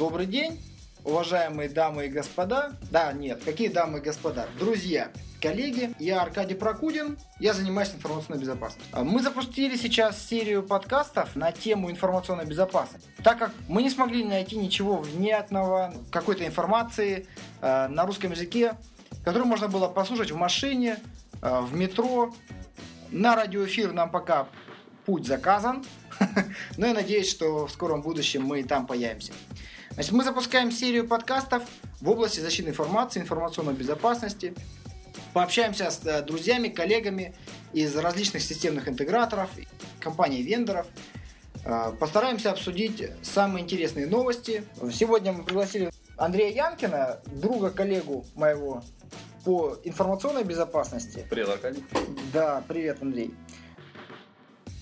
Добрый день, уважаемые дамы и господа. Да, нет, какие дамы и господа? Друзья, коллеги, я Аркадий Прокудин, я занимаюсь информационной безопасностью. Мы запустили сейчас серию подкастов на тему информационной безопасности, так как мы не смогли найти ничего внятного, какой-то информации на русском языке, которую можно было послушать в машине, в метро. На радиоэфир нам пока путь заказан, но я надеюсь, что в скором будущем мы и там появимся. Значит, мы запускаем серию подкастов в области защиты информации, информационной безопасности. Пообщаемся с друзьями, коллегами из различных системных интеграторов, компаний, вендоров. Постараемся обсудить самые интересные новости. Сегодня мы пригласили Андрея Янкина, друга, коллегу моего по информационной безопасности. Привет, Аркадий. Да, привет, Андрей.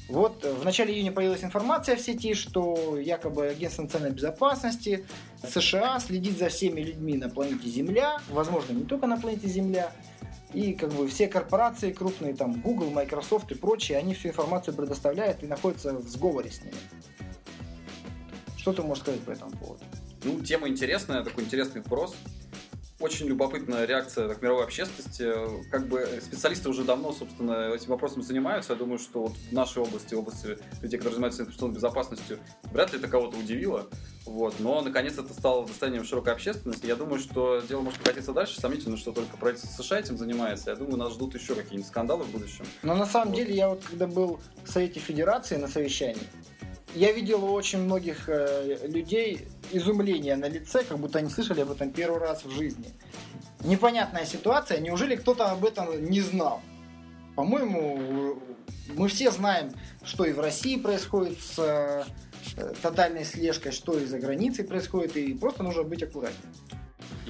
Вот в начале июня появилась информация в сети, что якобы Агентство национальной безопасности США следит за всеми людьми на планете Земля, возможно, не только на планете Земля, и как бы все корпорации крупные, там Google, Microsoft и прочие, они всю информацию предоставляют и находятся в сговоре с ними. Что ты можешь сказать по этому поводу? Ну, тема интересная, такой интересный вопрос. Очень любопытная реакция мировой общественности. Как бы специалисты уже давно, собственно, этим вопросом занимаются. Я думаю, что вот в нашей области, в области людей, которые занимаются информационной безопасностью, вряд ли это кого-то удивило. Вот. Но, наконец, это стало достоянием широкой общественности. Я думаю, что дело может покатиться дальше. Сомнительно, что только правительство США этим занимается. Я думаю, нас ждут еще какие-нибудь скандалы в будущем. Но на самом деле, я вот когда был в Совете Федерации на совещании, я видел у очень многих людей изумление на лице, как будто они слышали об этом первый раз в жизни. Непонятная ситуация, неужели кто-то об этом не знал? По-моему, мы все знаем, что и в России происходит с тотальной слежкой, что и за границей происходит, и просто нужно быть аккуратнее.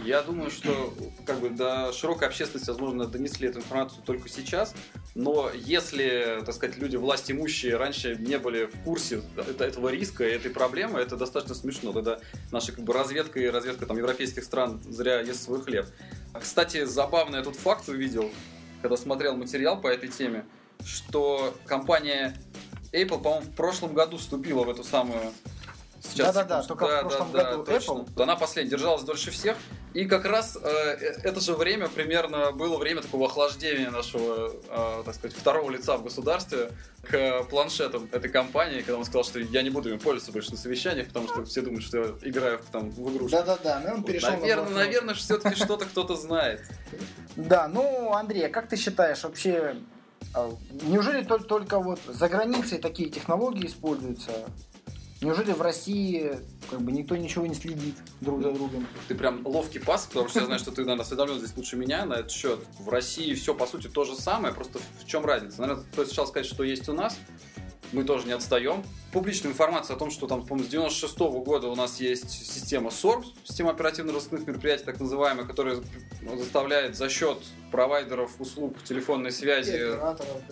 Я думаю, что как бы до широкой общественности, возможно, донесли эту информацию только сейчас, но если, так сказать, люди власть имущие раньше не были в курсе этого риска, этой проблемы, это достаточно смешно. Тогда наша как бы разведка и разведка там европейских стран зря ест свой хлеб. Кстати, забавно я тут факт увидел, когда смотрел материал по этой теме, что компания Apple, по-моему, в прошлом году вступила в эту самую... Сейчас, в прошлом году, точно. Apple. Она последняя держалась дольше всех. И как раз это же время, примерно, было время такого охлаждения нашего, так сказать, второго лица в государстве к планшетам этой компании, когда он сказал, что я не буду им пользоваться больше на совещаниях, потому что все думают, что я играю там в игрушку. Да-да-да, но он перешел вот. Наверное, все-таки что-то кто-то знает. Да, ну, Андрей, как ты считаешь, вообще, неужели только вот за границей такие технологии используются? Неужели в России как бы никто ничего не следит друг за другом? Ты прям ловкий пас, потому что я знаю, что ты, наверное, осведомлен здесь лучше меня на этот счет. В России все, по сути, то же самое, просто в чем разница? Наверное, стоит сначала сказать, что есть у нас. Мы тоже не отстаем. Публичная информация о том, что там, по-моему, с 96 года у нас есть система СОРМ, система оперативно-розыскных мероприятий, так называемая, которая заставляет за счет провайдеров услуг телефонной связи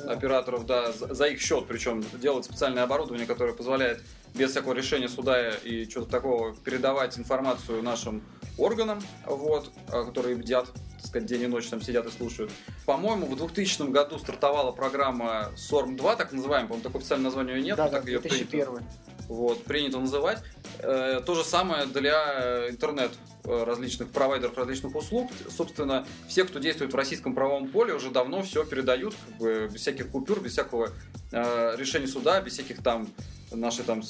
операторов, за их счет, причем делать специальное оборудование, которое позволяет без всякого решения суда и чего-то такого передавать информацию нашим органам, вот, которые бдят, так сказать, день и ночь там сидят и слушают. По-моему, в 2000 году стартовала программа СОРМ-2, так называемая, по-моему, такого официального названия ее нет, да, но так ее принято называть. То же самое для интернет различных провайдеров различных услуг. Собственно, все, кто действует в российском правовом поле, уже давно все передают как бы, без всяких купюр, без всякого решения суда, без всяких там наших там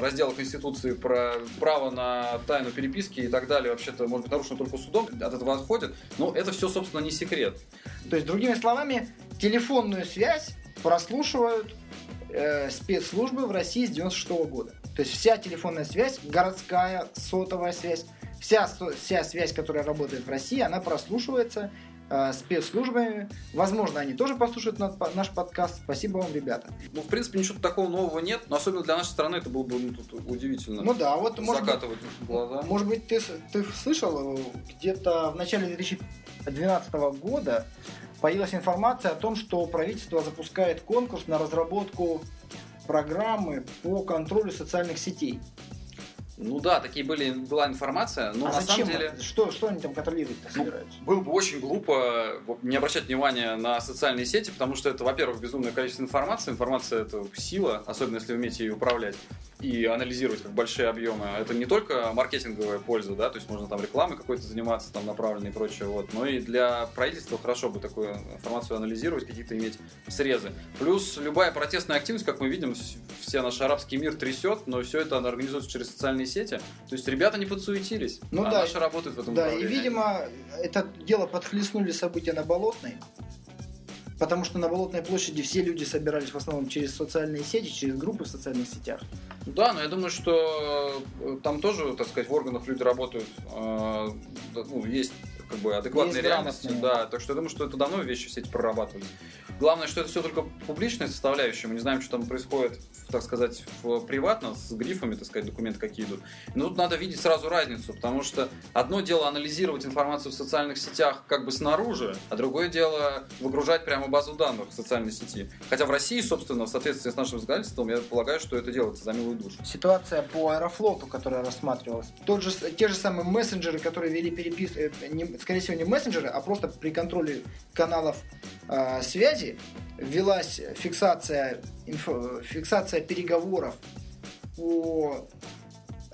разделов Конституции про право на тайну переписки и так далее. Вообще-то, может быть, нарушено только судом, от этого отходит. Но это все, собственно, не секрет. То есть, другими словами, телефонную связь прослушивают спецслужбы в России с 96 года. То есть вся телефонная связь, городская, сотовая связь, вся связь, которая работает в России, она прослушивается спецслужбами. Возможно, они тоже послушают наш подкаст. Спасибо вам, ребята. Ну, в принципе, ничего такого нового нет, но особенно для нашей страны это было бы тут удивительно. Ну да, вот закатывать глаза. Может быть, ты слышал, где-то в начале 2012 года появилась информация о том, что правительство запускает конкурс на разработку программы по контролю социальных сетей. Ну да, была информация, но на самом деле... Что они там контролировать-то собираются? Было бы очень глупо не обращать внимания на социальные сети, потому что это, во-первых, безумное количество информации. Информация — это сила, особенно если вы умеете ее управлять. и анализировать как большие объемы. Это не только маркетинговая польза, да, то есть можно там рекламой какой-то заниматься, там направленной и прочее, вот, но и для правительства хорошо бы такую информацию анализировать, какие-то иметь срезы. Плюс любая протестная активность, как мы видим, все наш арабский мир трясет, но все это организуется через социальные сети, то есть ребята не подсуетились, ну, а да, наши работают в этом направлении. Да, и, видимо, это дело подхлестнули события на Болотной, потому что на Болотной площади все люди собирались в основном через социальные сети, через группы в социальных сетях. Да, но я думаю, что там тоже, так сказать, в органах люди работают, ну, есть как бы адекватные реальности. Да, так что я думаю, что это давно вещи все эти прорабатывались. Главное, что это все только публичная составляющая. Мы не знаем, что там происходит, так сказать, приватно, с грифами, так сказать, документы какие идут. Но тут надо видеть сразу разницу, потому что одно дело анализировать информацию в социальных сетях как бы снаружи, а другое дело выгружать прямо базу данных в социальной сети. Хотя в России, собственно, в соответствии с нашим законодательством, я полагаю, что это делается за милую душу. Ситуация по Аэрофлоту, которая рассматривалась. Те же самые мессенджеры, которые вели переписку, скорее всего, не мессенджеры, а просто при контроле каналов связи велась фиксация переговоров по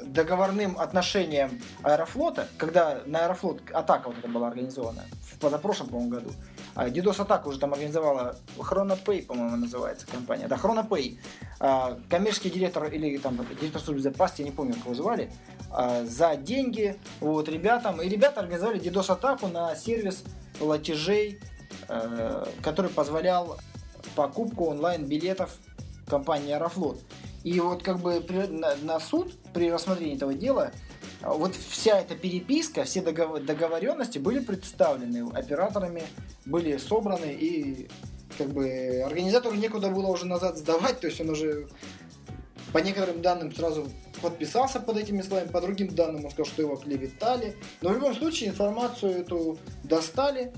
договорным отношениям Аэрофлота, когда на Аэрофлот атака вот эта была организована в позапрошлом, по-моему, году. DDoS-атаку уже там организовала ChronoPay, по-моему, называется компания. Да, ChronoPay. Коммерческий директор или там директор службы безопасности, я не помню, как его звали, за деньги вот ребятам. И ребята организовали DDoS-атаку на сервис платежей, который позволял покупку онлайн-билетов компании «Аэрофлот». И вот как бы на суд при рассмотрении этого дела вот вся эта переписка, все договоренности были представлены операторами, были собраны, и как бы организатору некуда было уже назад сдавать, то есть он уже по некоторым данным сразу подписался под этими словами, по другим данным он сказал, что его клеветали, но в любом случае информацию эту достали.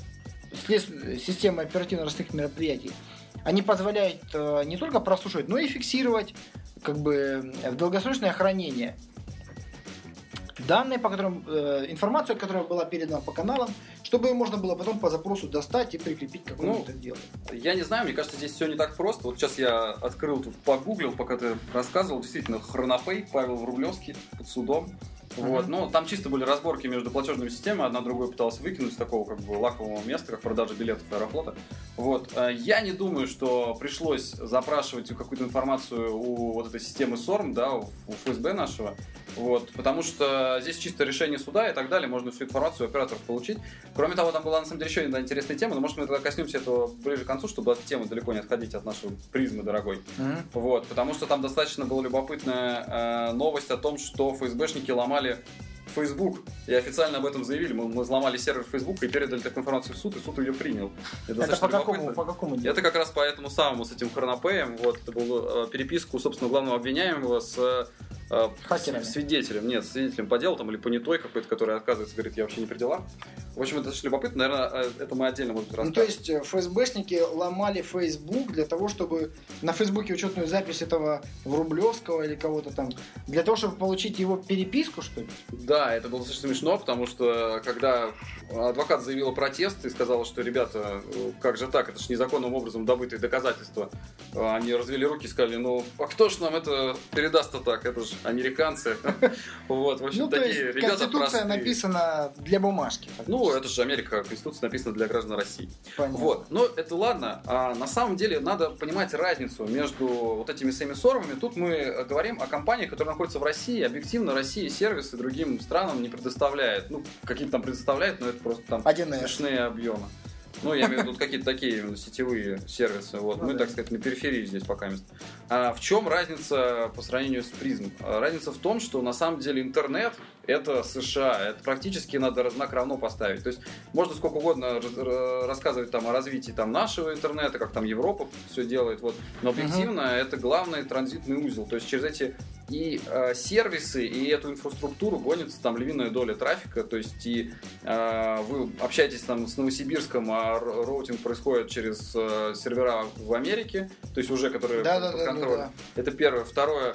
Система оперативно-розыскных мероприятий, они позволяют не только прослушивать, но и фиксировать как бы в долгосрочное хранение данные, по которым информацию, которая была передана по каналам, чтобы ее можно было потом по запросу достать и прикрепить к какому-то делу. Я не знаю, мне кажется, здесь все не так просто. Вот сейчас я открыл, тут погуглил, пока ты рассказывал, действительно, ChronoPay, Павел Врублёвский под судом. Вот, ну, там чисто были разборки между платежными системами, одна другую пыталась выкинуть с такого как бы лакового места, как продажа билетов Аэрофлота. Вот, я не думаю, что пришлось запрашивать какую-то информацию у вот этой системы СОРМ, да, у ФСБ нашего, вот, потому что здесь чисто решение суда и так далее, можно всю информацию у операторов получить. Кроме того, там была на самом деле еще одна интересная тема, но, может, мы тогда коснемся этого ближе к концу, чтобы от темы далеко не отходить от нашего призмы, дорогой. Вот, потому что там достаточно была любопытная новость о том, что ФСБшники ломали Facebook, и официально об этом заявили. Мы взломали сервер Facebook и передали такую информацию в суд, и суд ее принял. Это по какому делу? Это как раз по этому самому, с этим ChronoPay. Вот, это была переписка, собственно, главного обвиняемого с свидетелем. Нет, с свидетелем по делу, там, или понятой какой-то, который отказывается, говорит, я вообще не при делах. В общем, это достаточно любопытно. Наверное, это мы отдельно будем рассказывать. Ну, то есть, ФСБшники ломали Facebook для того, чтобы на Фейсбуке учетную запись этого Врублевского или кого-то там, для того, чтобы получить его переписку, что ли? Да, это было достаточно смешно, потому что, когда адвокат заявила протест и сказала, что, ребята, как же так, это же незаконным образом добытые доказательства, они развели руки и сказали, ну, а кто ж нам это передаст-то так, это же американцы. Вот, в общем, такие ребята простые. Конституция написана для бумажки. Ну, это же Америка, Конституция написана для граждан России. Вот, ну, это ладно, а на самом деле надо понимать разницу между вот этими всеми ссорами. Тут мы говорим о компаниях, которые находятся в России, объективно Россия, сервисы другим странам не предоставляет. Ну, каким-то там предоставляет, но это просто там 1С. Смешные объемы. Ну, я имею в виду какие-то такие именно сетевые сервисы. Вот. Ну, мы, так сказать, на периферии здесь пока. А в чем разница по сравнению с Prism? Разница в том, что на самом деле интернет — это США. Это практически надо знак равно поставить. То есть можно сколько угодно рассказывать там о развитии там нашего интернета, как там Европа все делает. Вот. Но объективно это главный транзитный узел. То есть через эти и сервисы, и эту инфраструктуру гонится там львиная доля трафика. То есть и вы общаетесь там с Новосибирском, а роутинг происходит через сервера в Америке, то есть уже которые под контролем. Это первое. Второе,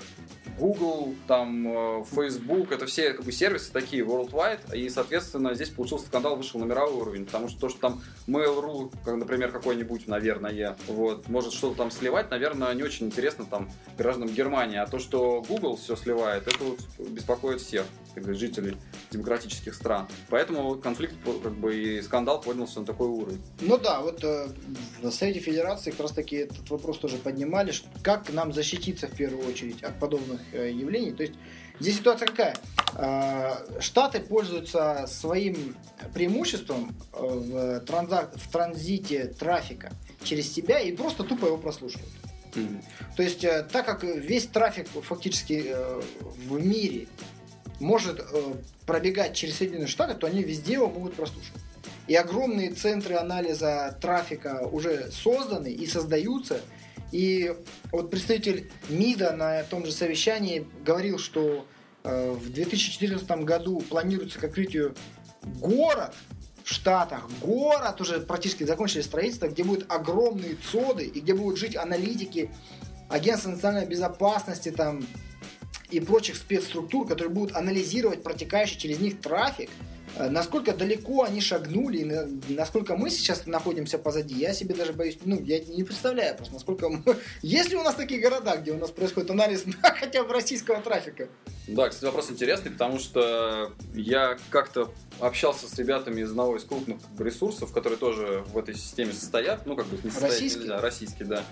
Google, там, Facebook, это все как бы сервисы такие worldwide, и, соответственно, здесь получился скандал, вышел на мировой уровень, потому что то, что там Mail.ru, как, например, какой-нибудь, наверное, вот, может что-то там сливать, наверное, не очень интересно там гражданам Германии, а то, что Google все сливает, это вот беспокоит всех, как бы, жителей демократических стран. Поэтому конфликт, как бы, и скандал поднялся на такой уровень. Ну да, вот в Совете Федерации как раз таки этот вопрос тоже поднимали, как нам защититься в первую очередь от подобных явлений. То есть здесь ситуация какая? Штаты пользуются своим преимуществом в транзите трафика через себя и просто тупо его прослушивают. Mm-hmm. То есть так как весь трафик фактически в мире может пробегать через Соединенные Штаты, то они везде его могут прослушивать. И огромные центры анализа трафика уже созданы и создаются. И вот представитель МИДа на том же совещании говорил, что в 2014 году планируется к открытию город в Штатах. Город, уже практически закончили строительство, где будут огромные ЦОДы и где будут жить аналитики Агентства национальной безопасности там, и прочих спецструктур, которые будут анализировать протекающий через них трафик. Насколько далеко они шагнули, и насколько мы сейчас находимся позади, я себе даже боюсь, я не представляю просто, насколько... Есть ли у нас такие города, где у нас происходит анализ хотя бы российского трафика? Да, кстати, вопрос интересный, потому что я как-то общался с ребятами из одного из крупных ресурсов, которые тоже в этой системе состоят, не состоят. Российские? Да, российские, да.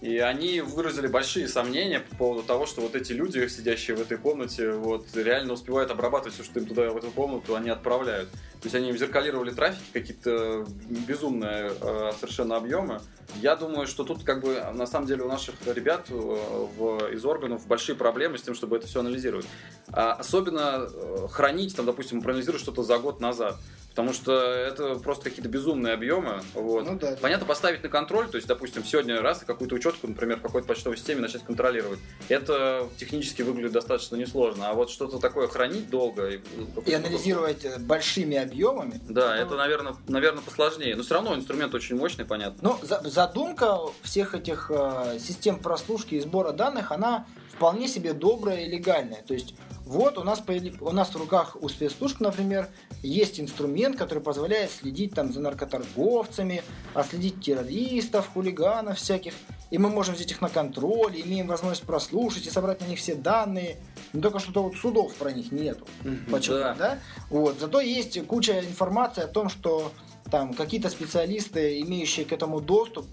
И они выразили большие сомнения по поводу того, что вот эти люди, сидящие в этой комнате, вот реально успевают обрабатывать все, что им туда, в эту комнату, они отправляют. То есть они зеркалировали трафики, какие-то безумные совершенно объемы. Я думаю, что тут как бы на самом деле у наших ребят из органов большие проблемы с тем, чтобы это все анализировать. Особенно хранить, там, допустим, проанализировать что-то за год назад. Потому что это просто какие-то безумные объемы. Вот. Ну, да. Понятно, поставить на контроль, то есть, допустим, сегодня раз и какую-то учетку, например, в какой-то почтовой системе начать контролировать. Это технически выглядит достаточно несложно. А вот что-то такое хранить долго... И анализировать большими объемами? Да, это, наверное, посложнее. Но все равно инструмент очень мощный, понятно. Задумка всех этих систем прослушки и сбора данных, она вполне себе добрая и легальная. То есть, вот у нас в руках у спецслужб, например, есть инструмент, который позволяет следить там за наркоторговцами, отследить террористов, хулиганов всяких. И мы можем взять их на контроль, имеем возможность прослушать и собрать на них все данные. Но только что-то вот судов про них нету. Почему-то, да? Вот. Зато есть куча информации о том, что там какие-то специалисты, имеющие к этому доступ,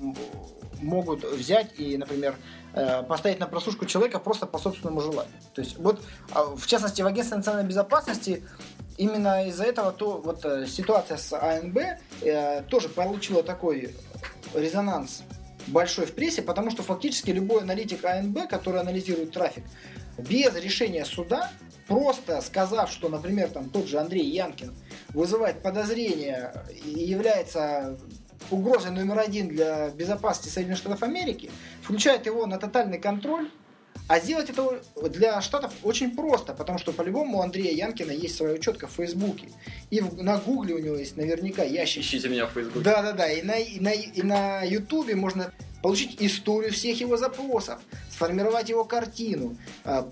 могут взять и, например, поставить на прослушку человека просто по собственному желанию. То есть, вот, в частности, в Агентстве национальной безопасности именно из-за этого ситуация с АНБ тоже получила такой резонанс большой в прессе, потому что фактически любой аналитик АНБ, который анализирует трафик, без решения суда, просто сказав, что, например, там тот же Андрей Янкин вызывает подозрения и является угрозой номер один для безопасности Соединенных Штатов Америки, включает его на тотальный контроль. А сделать это для Штатов очень просто, потому что по-любому у Андрея Янкина есть своя учетка в Фейсбуке. И на Гугле у него есть наверняка ящик. Ищите меня в Фейсбуке. Да-да-да, и на Ютубе можно получить историю всех его запросов, сформировать его картину,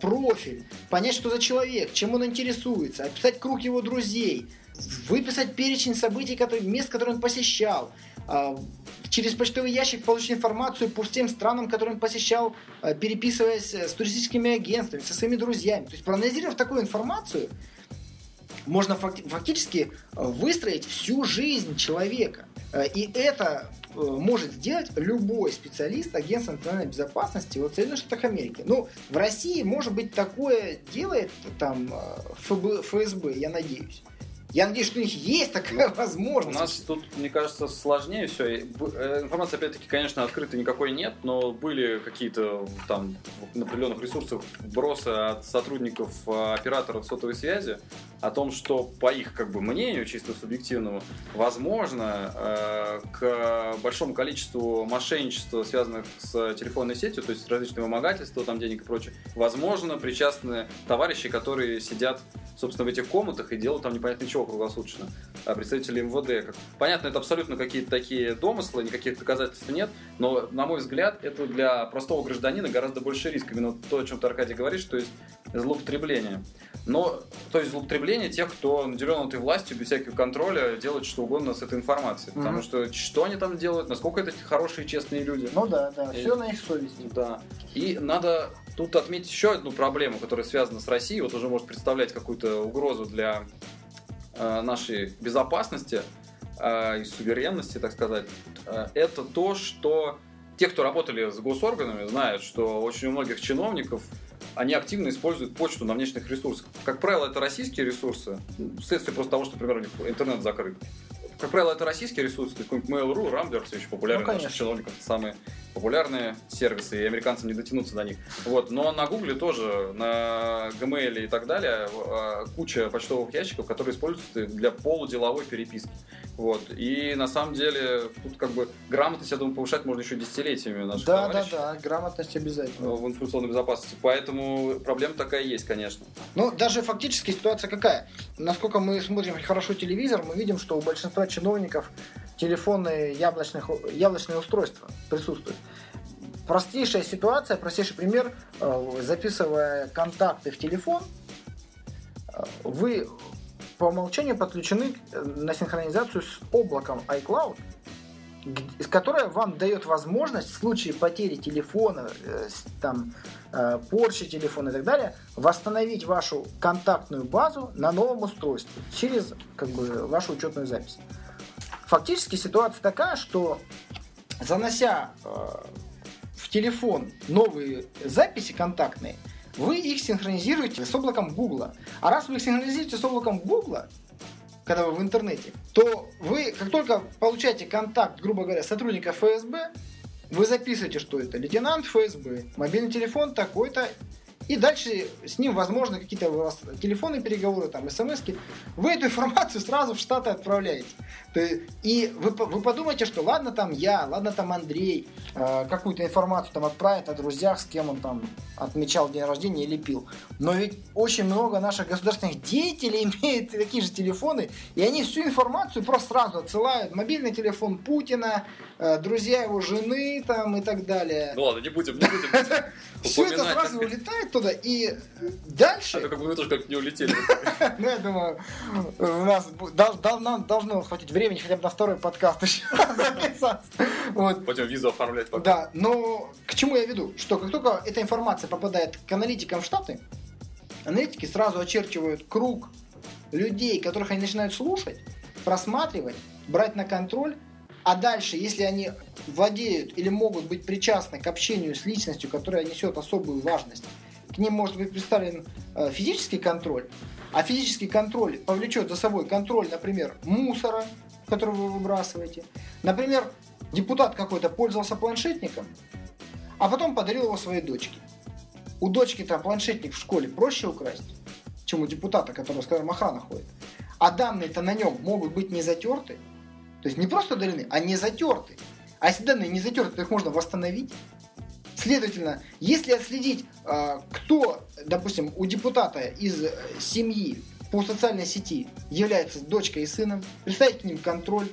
профиль, понять, что за человек, чем он интересуется, описать круг его друзей, выписать перечень событий, мест, которые он посещал, через почтовый ящик получить информацию по всем странам, которые он посещал, переписываясь с туристическими агентствами, со своими друзьями. То есть, проанализировав такую информацию, можно фактически выстроить всю жизнь человека. И это может сделать любой специалист Агентства национальной безопасности в Соединенных Штатах Америки. В России, может быть, такое делает там ФСБ, я надеюсь. Я надеюсь, что у них есть такая возможность. У нас тут, мне кажется, сложнее все. Информации, опять-таки, конечно, открытой никакой нет, но были какие-то там на определенных ресурсах бросы от сотрудников операторов сотовой связи о том, что, по их как бы мнению, чисто субъективному, возможно, к большому количеству мошенничества, связанных с телефонной сетью, то есть различные вымогательства, там денег и прочее, возможно, причастны товарищи, которые сидят собственно, в этих комнатах и делал там непонятно чего круглосуточно. Представители МВД. Понятно, это абсолютно какие-то такие домыслы, никаких доказательств нет, но, на мой взгляд, это для простого гражданина гораздо больше риск. Именно то, о чем ты, Аркадий, говоришь, то есть злоупотребление. Но, то есть злоупотребление тех, кто наделен этой властью, без всякого контроля, делает что угодно с этой информацией. Mm-hmm. Потому что они там делают, насколько это хорошие, честные люди. Ну да, и... все на их совести. Да. И надо тут отметить еще одну проблему, которая связана с Россией, вот уже может представлять какую-то угрозу для нашей безопасности и суверенности, так сказать. Это то, что те, кто работали с госорганами, знают, что очень у многих чиновников они активно используют почту на внешних ресурсах. Как правило, это российские ресурсы, вследствие просто того, что, например, интернет закрыт. Как правило, это российские ресурсы, какой-нибудь Mail.ru, Рамблер, все еще популярные наших чиновников, самые популярные сервисы, и американцам не дотянуться до них. Вот. Но на Google тоже, на Gmail и так далее куча почтовых ящиков, которые используются для полуделовой переписки. Вот. И на самом деле тут как бы грамотность, я думаю, повышать можно еще десятилетиями наших товарищей. Да, грамотность обязательно. В информационной безопасности. Поэтому проблема такая есть, конечно. Ну, даже фактически ситуация какая? Насколько мы смотрим хорошо телевизор, мы видим, что у большинства чиновников телефоны, яблочные устройства присутствуют. Простейшая ситуация, простейший пример. Записывая контакты в телефон, вы по умолчанию подключены на синхронизацию с облаком iCloud, которая вам дает возможность в случае потери телефона, порчи телефона и так далее, восстановить вашу контактную базу на новом устройстве через вашу учетную запись. Фактически ситуация такая, что занося в телефон новые записи контактные, вы их синхронизируете с облаком Google. А раз вы их синхронизируете с облаком Google, когда вы в интернете, то вы, как только получаете контакт, грубо говоря, сотрудника ФСБ, вы записываете, что это лейтенант ФСБ, мобильный телефон такой-то, и дальше с ним, возможно, какие-то у вас телефонные переговоры, там, смс-ки. Вы эту информацию сразу в Штаты отправляете. И вы подумаете, что ладно там я, ладно там Андрей какую-то информацию там отправит о друзьях, с кем он там отмечал день рождения или пил. Но ведь очень много наших государственных деятелей имеют такие же телефоны, и они всю информацию просто сразу отсылают. Мобильный телефон Путина, друзья его жены там и так далее. Ну ладно, не будем. Все это сразу улетает туда, и дальше... Это как бы мы тоже как-то не улетели. Ну, я думаю, нам должно хватить времени хотя бы на второй подкаст еще записаться. Пойдем визу оформлять пока. Да, но к чему я веду? Что как только эта информация попадает к аналитикам в Штаты, аналитики сразу очерчивают круг людей, которых они начинают слушать, просматривать, брать на контроль. А дальше, если они владеют или могут быть причастны к общению с личностью, которая несет особую важность, к ним может быть представлен физический контроль, а физический контроль повлечет за собой контроль, например, мусора, который вы выбрасываете. Например, депутат какой-то пользовался планшетником, а потом подарил его своей дочке. У дочки-то планшетник в школе проще украсть, чем у депутата, который, скажем, охрана ходит. А данные-то на нем могут быть не затерты. То есть не просто удалены, а не затерты. А если данные не затерты, то их можно восстановить. Следовательно, если отследить, кто, допустим, у депутата из семьи по социальной сети является дочкой и сыном, представить к ним контроль,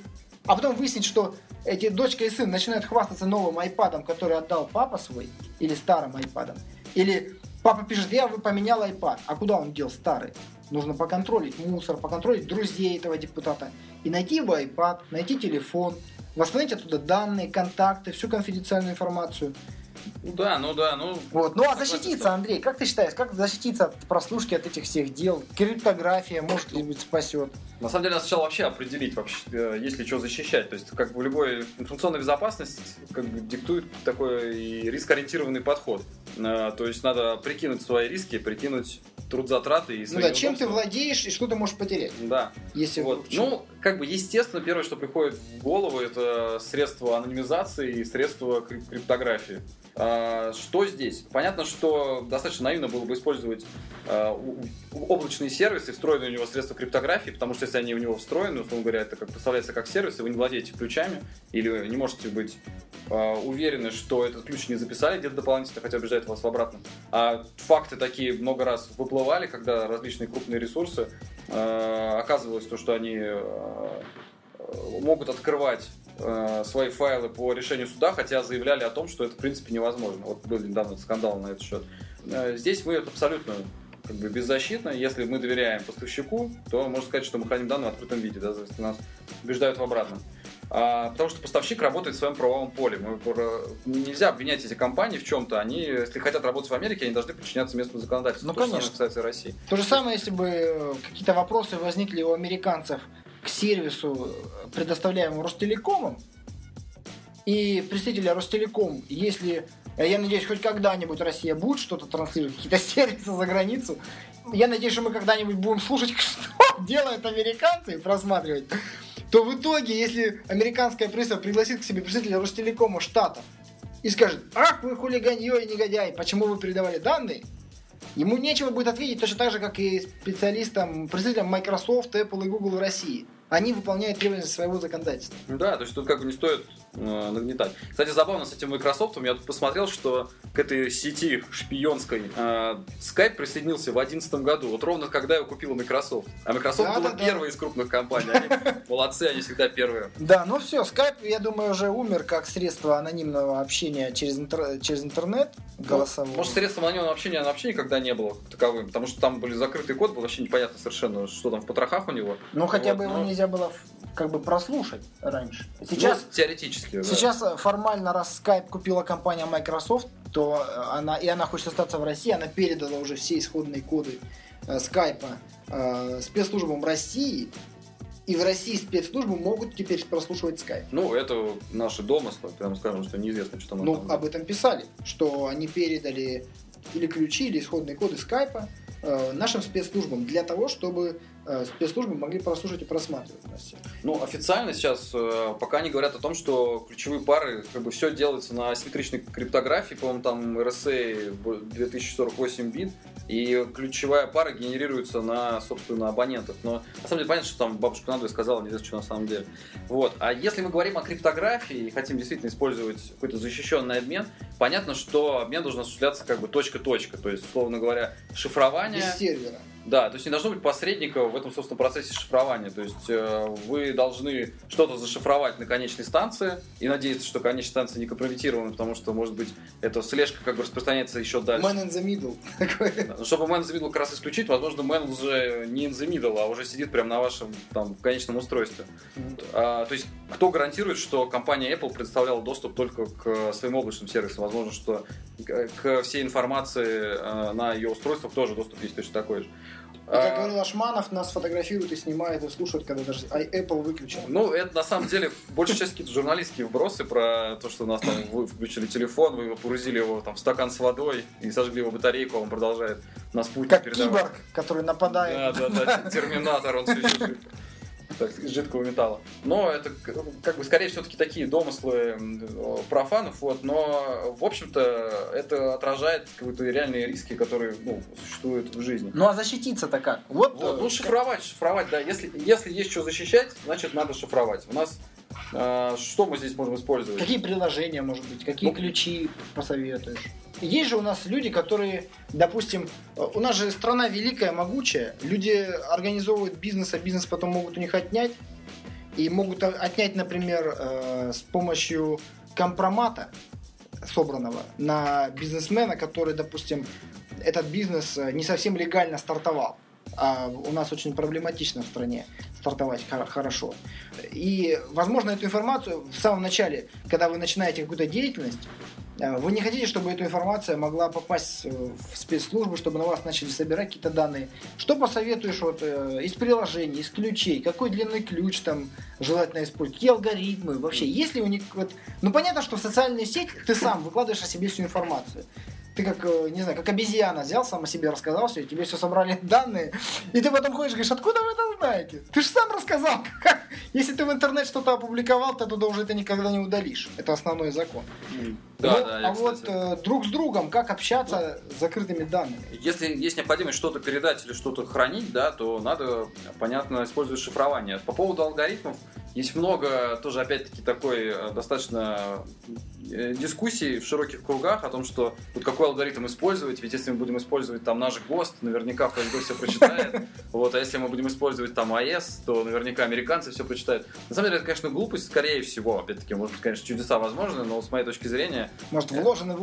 а потом выяснить, что эти дочка и сын начинают хвастаться новым айпадом, который отдал папа свой, или старым айпадом, или папа пишет, я поменял айпад, а куда он дел старый? Нужно поконтролить мусор, поконтролить друзей этого депутата. И найти его iPad, найти телефон, восстановить оттуда данные, контакты, всю конфиденциальную информацию. Ну да. Вот. Ну а защититься, Андрей, как ты считаешь, как защититься от прослушки, от этих всех дел? Криптография, может быть, спасет? На самом деле, надо сначала вообще определить, есть ли что защищать. То есть, как бы любая информационная безопасность диктует такой рискоориентированный подход. То есть, надо прикинуть свои риски, прикинуть трудозатраты и свои удобства. Чем ты владеешь и что ты можешь потерять. Да. Если вот. Естественно, первое, что приходит в голову, это средства анонимизации и средства криптографии. Что здесь? Понятно, что достаточно наивно было бы использовать облачные сервисы, встроенные у него средства криптографии, потому что если они у него встроены, условно говоря, это как представляется как сервис, и вы не владеете ключами, или не можете быть уверены, что этот ключ не записали где-то дополнительно, хотя убеждают вас в обратном. А факты такие много раз выплывали, когда различные крупные ресурсы оказывалось то, что они могут открывать свои файлы по решению суда, хотя заявляли о том, что это в принципе невозможно. Вот был недавно скандал на этот счет. Здесь мы абсолютно как бы беззащитно. Если мы доверяем поставщику, то можно сказать, что мы храним данные в открытом виде, да, если нас убеждают в обратном. Потому что поставщик работает в своем правовом поле. Нельзя обвинять эти компании в чем-то. Они, если хотят работать в Америке, они должны подчиняться местному законодательству. Ну, конечно. То же самое касается России. То же самое, если бы какие-то вопросы возникли у американцев к сервису, предоставляемому Ростелекомом, и представители Ростелеком, если, я надеюсь, хоть когда-нибудь Россия будет что-то транслировать, какие-то сервисы за границу, я надеюсь, что мы когда-нибудь будем слушать, что делают американцы, и просматривать, то в итоге, если американская пресса пригласит к себе представителя Ростелекома штатов и скажет: «Ах, вы хулиганье и негодяи, почему вы передавали данные?», ему нечего будет ответить, точно так же, как и специалистам, представителям Microsoft, Apple и Google в России. Они выполняют требования своего законодательства. Да, то есть тут как бы не стоит нагнетать. Кстати, забавно с этим Microsoft. Я тут посмотрел, что к этой сети шпионской Skype присоединился в 2011 году. Вот ровно когда его купила Microsoft. А Microsoft была первой из крупных компаний. Молодцы, они всегда первые. Да, ну все, Skype, я думаю, уже умер как средство анонимного общения через интернет голосового. Может, средством анонимного общения оно вообще никогда не было таковым, потому что там был закрытый код, было вообще непонятно совершенно, что там в потрохах у него. Ну, хотя бы его нельзя было как бы прослушать раньше. Сейчас, ну, теоретически, да. Сейчас формально, раз Skype купила компания Microsoft, то она хочет остаться в России, она передала уже все исходные коды Skype спецслужбам России, и в России спецслужбы могут теперь прослушивать Skype. Ну, это наши домыслы, прямо скажем, что неизвестно, что там. Ну, об этом писали, что они передали или ключи, или исходные коды Skype нашим спецслужбам для того, чтобы спецслужбы могли прослушать и просматривать. Ну, официально сейчас пока они говорят о том, что ключевые пары, как бы все делается на асимметричной криптографии, по-моему, там RSA 2048 бит, и ключевая пара генерируется на, собственно, абонентов. Но на самом деле понятно, что там бабушка надвое сказала, неизвестно, что на самом деле. Вот. А если мы говорим о криптографии и хотим действительно использовать какой-то защищенный обмен, понятно, что обмен должен осуществляться как бы точка-точка, то есть, условно говоря, шифрование... Без сервера. Да, то есть не должно быть посредника в этом, собственно, процессе шифрования. То есть вы должны что-то зашифровать на конечной станции и надеяться, что конечная станция не компрометирована, потому что, может быть, эта слежка как бы распространяется еще дальше. Man in the middle. Да, чтобы man in the middle как раз исключить, возможно, man уже не in the middle, а уже сидит прямо на вашем там конечном устройстве. Mm-hmm. То есть кто гарантирует, что компания Apple предоставляла доступ только к своим облачным сервисам? Возможно, что к всей информации на ее устройствах тоже доступ есть точно такой же. И, как говорил Ашманов, нас фотографируют и снимают, и слушают, когда даже Apple выключил. Ну, это на самом деле большая часть какие-то журналистские вбросы про то, что у нас там вы включили телефон, вы его погрузили его там в стакан с водой и сожгли его батарейку, а он продолжает на спутник передавать. Как киборг, который нападает. Да, терминатор, он все еще из жидкого металла. Но это, как бы, скорее все-таки такие домыслы профанов, вот, но, в общем-то, это отражает какие-то реальные риски, которые, ну, существуют в жизни. Ну, а защититься-то как? Ну, шифровать, да. Если есть что защищать, значит, надо шифровать. У нас что мы здесь можем использовать? Какие приложения, может быть, какие ключи посоветуешь? Есть же у нас люди, которые, допустим, у нас же страна великая, могучая, люди организовывают бизнес, а бизнес потом могут у них отнять, и могут отнять, например, с помощью компромата, собранного на бизнесмена, который, допустим, этот бизнес не совсем легально стартовал. А у нас очень проблематично в стране стартовать хорошо. И, возможно, эту информацию в самом начале, когда вы начинаете какую-то деятельность, вы не хотите, чтобы эта информация могла попасть в спецслужбы, чтобы на вас начали собирать какие-то данные. Что посоветуешь вот из приложений, из ключей? Какой длинный ключ там желательно использовать? Какие алгоритмы? Вообще, есть ли у них... Вот... Ну, понятно, что в социальную сеть ты сам выкладываешь о себе всю информацию. Ты как, не знаю, как обезьяна взял, сам о себе рассказал все, и тебе все собрали данные. И ты потом ходишь и говоришь: откуда вы это знаете? Ты же сам рассказал. Если ты в интернет что-то опубликовал, ты туда уже это никогда не удалишь. Это основной закон. Да, ну, да, а кстати, вот друг с другом, как общаться с закрытыми данными? Если есть необходимость что-то передать или что-то хранить, да, то надо, понятно, использовать шифрование. По поводу алгоритмов, есть много тоже, опять-таки, такой достаточно дискуссий в широких кругах о том, что вот какой алгоритм использовать, ведь если мы будем использовать там наш ГОСТ, наверняка Facebook все прочитает, вот, а если мы будем использовать там АЭС, то наверняка американцы все прочитают. На самом деле, это, конечно, глупость, скорее всего, опять-таки, может быть, конечно, чудеса возможны, но с моей точки зрения... Может, вложены?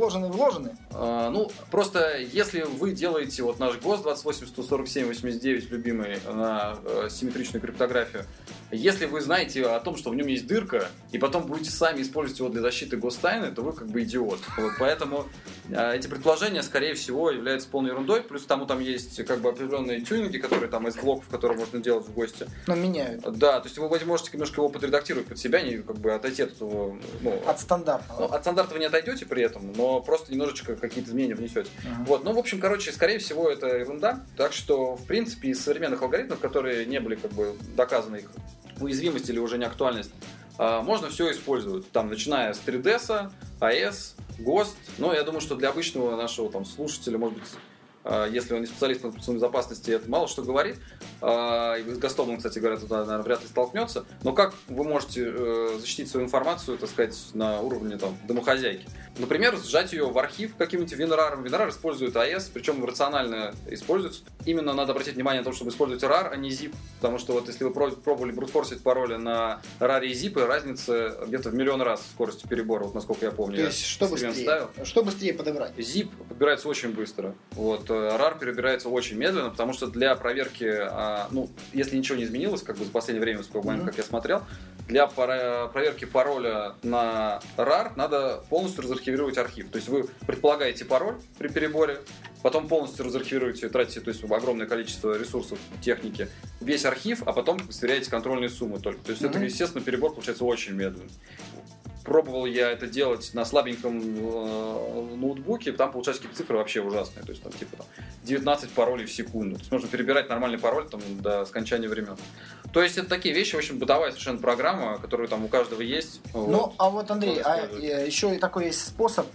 Ну, просто если вы делаете вот наш ГОСТ 28.147.89, любимый, на симметричную криптографию, если вы знаете о том, что в нем есть дырка, и потом будете сами использовать его для защиты гостайны, то вы как бы идиот. Вот, поэтому эти предположения, скорее всего, являются полной ерундой. Плюс тому там есть как бы определенные тюнинги, которые там из блоков, которые можно делать в ГОСТе. Но меняют. Да, то есть вы можете немножко его подредактировать под себя, не как бы отойти от этого... Ну, от стандартного. Ну, от стандартного не отойдете при этом, но просто немножечко какие-то изменения внесете. Uh-huh. Вот, ну, в общем, короче, скорее всего, это ерунда. Так что, в принципе, из современных алгоритмов, которые не были как бы доказаны их уязвимость или уже неактуальность, можно все использовать, там, начиная с 3DS, АЭС, ГОСТ. Но я думаю, что для обычного нашего там слушателя, может быть, если он не специалист по информационной безопасности, это мало что говорит. И с ГОСТом он, кстати говоря, туда, наверное, вряд ли столкнется. Но как вы можете защитить свою информацию, так сказать, на уровне там домохозяйки? Например, сжать ее в архив каким-нибудь WinRAR. WinRAR использует АЭС, причем рационально используется. Именно надо обратить внимание на то, чтобы использовать RAR, а не ZIP. Потому что вот если вы пробовали брутфорсить пароли на RAR и ZIP, разница где-то в 1 000 000 раз скоростью перебора, вот насколько я помню. То есть, что быстрее подобрать? ZIP подбирается очень быстро. Вот. RAR перебирается очень медленно, потому что для проверки, ну, если ничего не изменилось, как бы за последнее время, как я смотрел, для проверки пароля на RAR надо полностью разархивировать архив. То есть вы предполагаете пароль при переборе, потом полностью разархивируете, тратите, то есть огромное количество ресурсов, техники, весь архив, а потом сверяете контрольные суммы только. То есть это, естественно, перебор получается очень медленный. Пробовал я это делать на слабеньком ноутбуке, там получаются какие-то цифры вообще ужасные, то есть там типа там 19 паролей в секунду. То есть можно перебирать нормальный пароль там до скончания времен. То есть это такие вещи, в общем, бытовая совершенно программа, которую там у каждого есть. Ну, вот. А вот, Андрей, еще и такой есть способ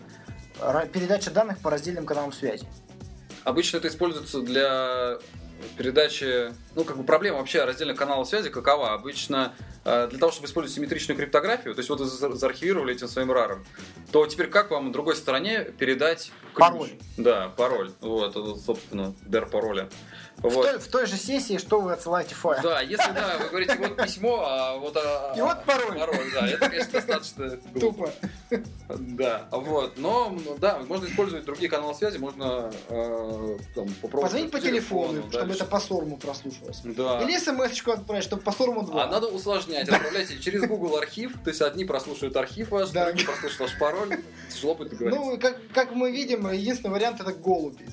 передачи данных по раздельным каналам связи. Обычно это используется для передачи... Ну, как бы проблема вообще раздельных каналов связи какова? Обычно для того, чтобы использовать симметричную криптографию, то есть вот вы заархивировали этим своим раром, то теперь как вам на другой стороне передать ключ? Пароль. Да, пароль. Вот, собственно, дар пароля. Вот. В той же сессии, что вы отсылаете файл. Да, если да, вы говорите, вот письмо, а вот... И вот пароль. Пароль, да, это, конечно, достаточно... Тупо. Да, вот, но, да, можно использовать другие каналы связи, можно там попробовать... Позвонить по телефону, чтобы это по СОРМу прослушалось. Да. Или смс-очку отправить, чтобы по СОРМу 2. А надо усложнять. Отправляйте через Google архив, то есть одни прослушивают архив ваш, другие прослушивают ваш пароль. Тяжело будет договориться. Ну, как мы видим, единственный вариант — это голуби.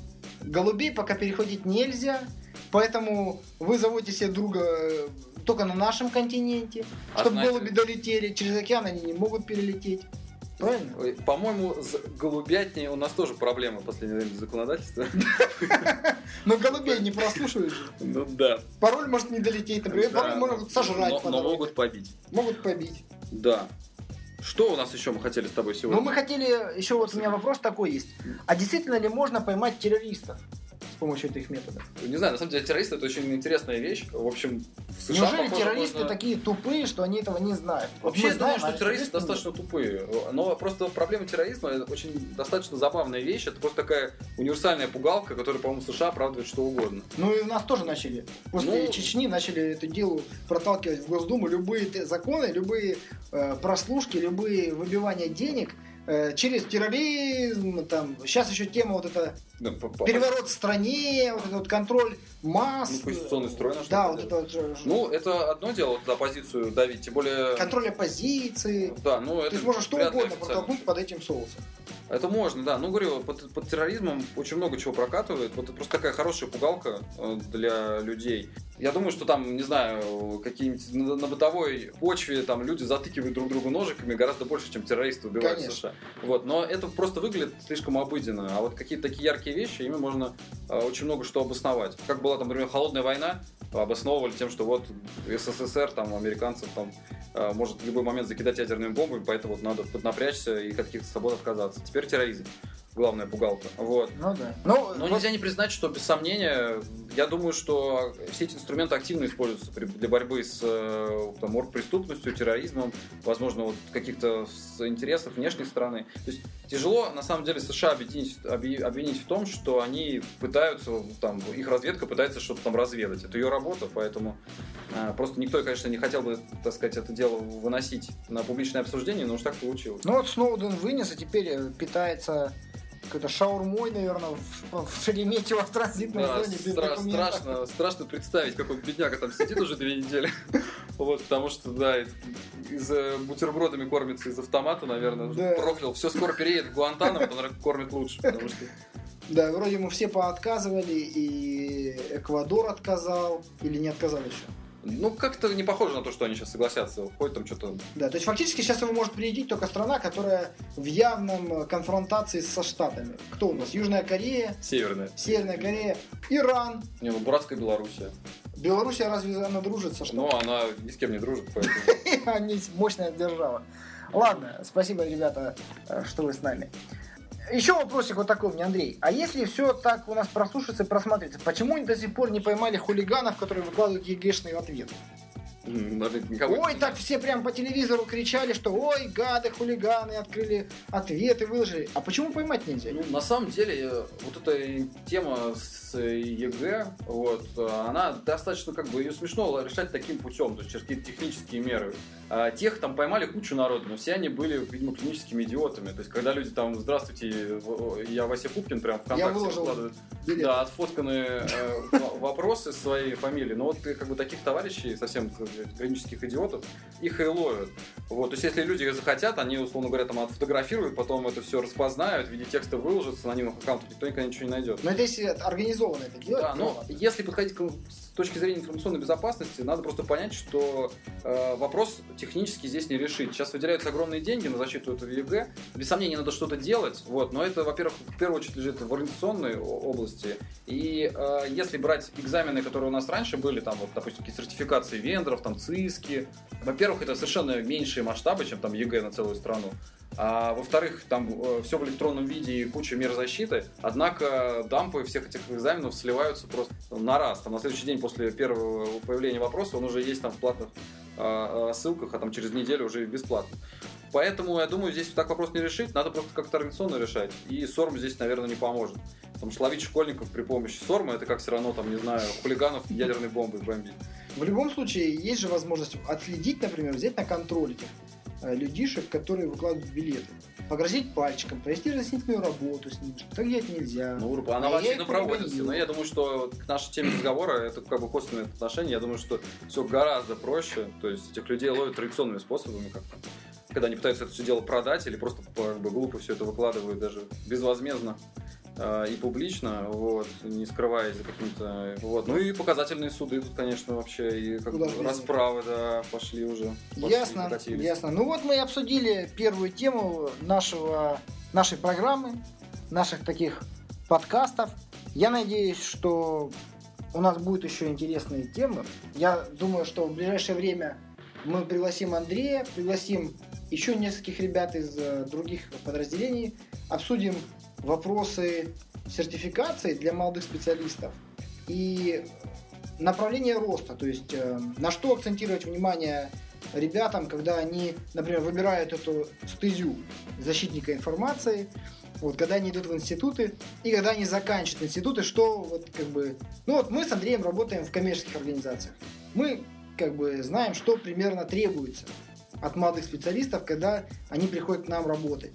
Голубей пока переходить нельзя, поэтому вы заводите себе друга только на нашем континенте, чтобы голуби долетели. Через океан они не могут перелететь. Правильно? Ой, по-моему, с голубятней у нас тоже проблемы в последнее время законодательства. Но голубей не прослушивают же. Ну да. Пароль может не долететь, например, пароль могут сожрать. Но могут побить. Могут побить. Да. Что у нас еще мы хотели с тобой сегодня? Ну мы хотели, еще вот у меня вопрос такой есть. А действительно ли можно поймать террористов с помощью этих методов? Не знаю, на самом деле террористы — это очень интересная вещь. В общем, в США, неужели террористы такие тупые, что они этого не знают? Вообще, я думаю, что террористы достаточно тупые. Но просто проблема терроризма — это очень достаточно забавная вещь. Это просто такая универсальная пугалка, которая, по-моему, в США оправдывает что угодно. Ну и у нас тоже начали. После Чечни начали это дело проталкивать в Госдуму. Любые законы, любые прослушки, любые выбивания денег через терроризм, там, сейчас еще тема вот эта, да, переворот в стране, вот этот вот контроль масс. Ну, конституционный строй наш. Да, вот это вот. Ну, это одно дело, вот оппозицию давить, тем более... Контроль оппозиции. Да, ну, это... То есть можно что угодно протолкнуть под этим соусом. Это можно, да. Ну, говорю, под терроризмом очень много чего прокатывает. Вот это просто такая хорошая пугалка для людей. Я думаю, что там, не знаю, какие-нибудь на бытовой почве там люди затыкивают друг другу ножиками гораздо больше, чем террористы убивают в США. Вот. Но это просто выглядит слишком обыденно. А вот какие-то такие яркие вещи, ими можно очень много что обосновать. Как была, там, например, холодная война, обосновывали тем, что вот СССР, там, американцев там может в любой момент закидать ядерными бомбами, поэтому надо поднапрячься и от каких-то свобод отказаться. Теперь терроризм. Главная пугалка. Вот. Ну, да. Но нельзя не признать, что, без сомнения, я думаю, что все эти инструменты активно используются для борьбы с оргпреступностью, терроризмом, возможно, вот каких-то интересов внешней страны. То есть тяжело, на самом деле, США обвинить в том, что они пытаются, их разведка пытается что-то там разведать. Это ее работа, поэтому просто никто, конечно, не хотел бы, так сказать, это дело выносить на публичное обсуждение, но уж так получилось. Ну вот Сноуден вынес, и теперь питается... какой-то шаурмой, наверное, в Шереметьево в транзитной зоне без документов. Страшно представить, какой бедняга там сидит уже 2 недели. Вот, потому что, да, бутербродами кормится из автомата, наверное, проклял. Все скоро переедет в Гуантанамо, он кормит лучше, потому что... Да, вроде ему все поотказывали, и Эквадор отказал, или не отказал еще. Ну, как-то не похоже на то, что они сейчас согласятся. Ходят там что-то... Да, то есть фактически сейчас ему может прилететь только страна, которая в явном конфронтации со Штатами. Кто у нас? Южная Корея? Северная Корея. Иран. Не, ну, братская Белоруссия. Белоруссия разве она дружит со Штатами? Ну, она ни с кем не дружит, поэтому... Они мощная держава. Ладно, спасибо, ребята, что вы с нами. Еще вопросик вот такой у меня, Андрей. А если все так у нас прослушается и просматривается, почему они до сих пор не поймали хулиганов, которые выкладывают ЕГЭшные ответы? Ой, так все прям по телевизору кричали, что ой, гады, хулиганы, открыли ответы, выложили. А почему поймать нельзя? Ну, на самом деле, вот эта тема с ЕГЭ, вот, она достаточно, ее смешно решать таким путем, то есть через какие-то технические меры. А тех там поймали кучу народу, но все они были, видимо, клиническими идиотами. То есть, когда люди там, здравствуйте, я Вася Пупкин, прям ВКонтакте выкладывают, да, отфотканные вопросы своей фамилии. Но вот таких товарищей совсем... гранических идиотов, их и ловят. Вот. То есть, если люди захотят, они, условно говоря, там отфотографируют, потом это все распознают, в виде текста выложатся, на анонимных аккаунтах никто никогда ничего не найдет. Но это если организованно это делать. Да, но если подходить с точки зрения информационной безопасности, надо просто понять, что вопрос технически здесь не решить. Сейчас выделяются огромные деньги на защиту этого ЕГЭ. Без сомнения, надо что-то делать. Вот. Но это, во-первых, в первую очередь лежит в организационной области. И если брать экзамены, которые у нас раньше были, там, вот, допустим, какие-то сертификации вендоров, ЦИСКи. Во-первых, это совершенно меньшие масштабы, чем там ЕГЭ на целую страну. А во-вторых, там все в электронном виде и куча мер защиты. Однако дампы всех этих экзаменов сливаются просто на раз. Там на следующий день после первого появления вопроса он уже есть там в платных ссылках, а там через неделю уже бесплатно. Поэтому, я думаю, здесь так вопрос не решить, надо просто как-то организационно решать. И СОРМ здесь, наверное, не поможет. Потому что ловить школьников при помощи СОРМа, это как все равно, там, не знаю, хулиганов ядерной бомбой бомбить. В любом случае, есть же возможность отследить, например, взять на контроль этих людишек, которые выкладывают билеты. Погрозить пальчиком, провести разъяснительную работу с ним, что так делать нельзя. Ну, она вообще проводится, но я думаю, что к нашей теме разговора это косвенное отношение. Я думаю, что все гораздо проще. То есть этих людей ловят традиционными способами как-то. Когда они пытаются это все дело продать или просто глупо все это выкладывают даже безвозмездно и публично, вот, не скрываясь за каким-то... Вот. Ну и показательные суды тут, конечно, вообще, и как расправы, да, пошли уже. Ясно. Ну вот мы и обсудили первую тему нашей программы, наших таких подкастов. Я надеюсь, что у нас будут еще интересные темы. Я думаю, что в ближайшее время мы пригласим Андрея, пригласим еще нескольких ребят из других подразделений, обсудим вопросы сертификации для молодых специалистов и направление роста, то есть на что акцентировать внимание ребятам, когда они, например, выбирают эту стезю защитника информации, вот, когда они идут в институты и когда они заканчивают институты, что вот мы с Андреем работаем в коммерческих организациях, мы знаем, что примерно требуется от молодых специалистов, когда они приходят к нам работать.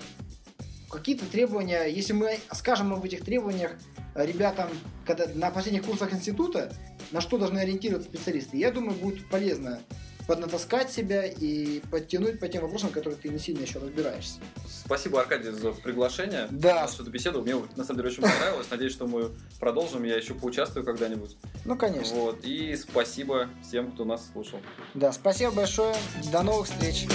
Какие-то требования, если мы скажем об этих требованиях ребятам, когда на последних курсах института, на что должны ориентироваться специалисты, я думаю, будет полезно поднатаскать себя и подтянуть по тем вопросам, в которых ты не сильно еще разбираешься. Спасибо, Аркадий, за приглашение. Да. За эту беседу. Мне, на самом деле, очень понравилось. Надеюсь, что мы продолжим. Я еще поучаствую когда-нибудь. Ну, конечно. Вот. И спасибо всем, кто нас слушал. Да, спасибо большое. До новых встреч.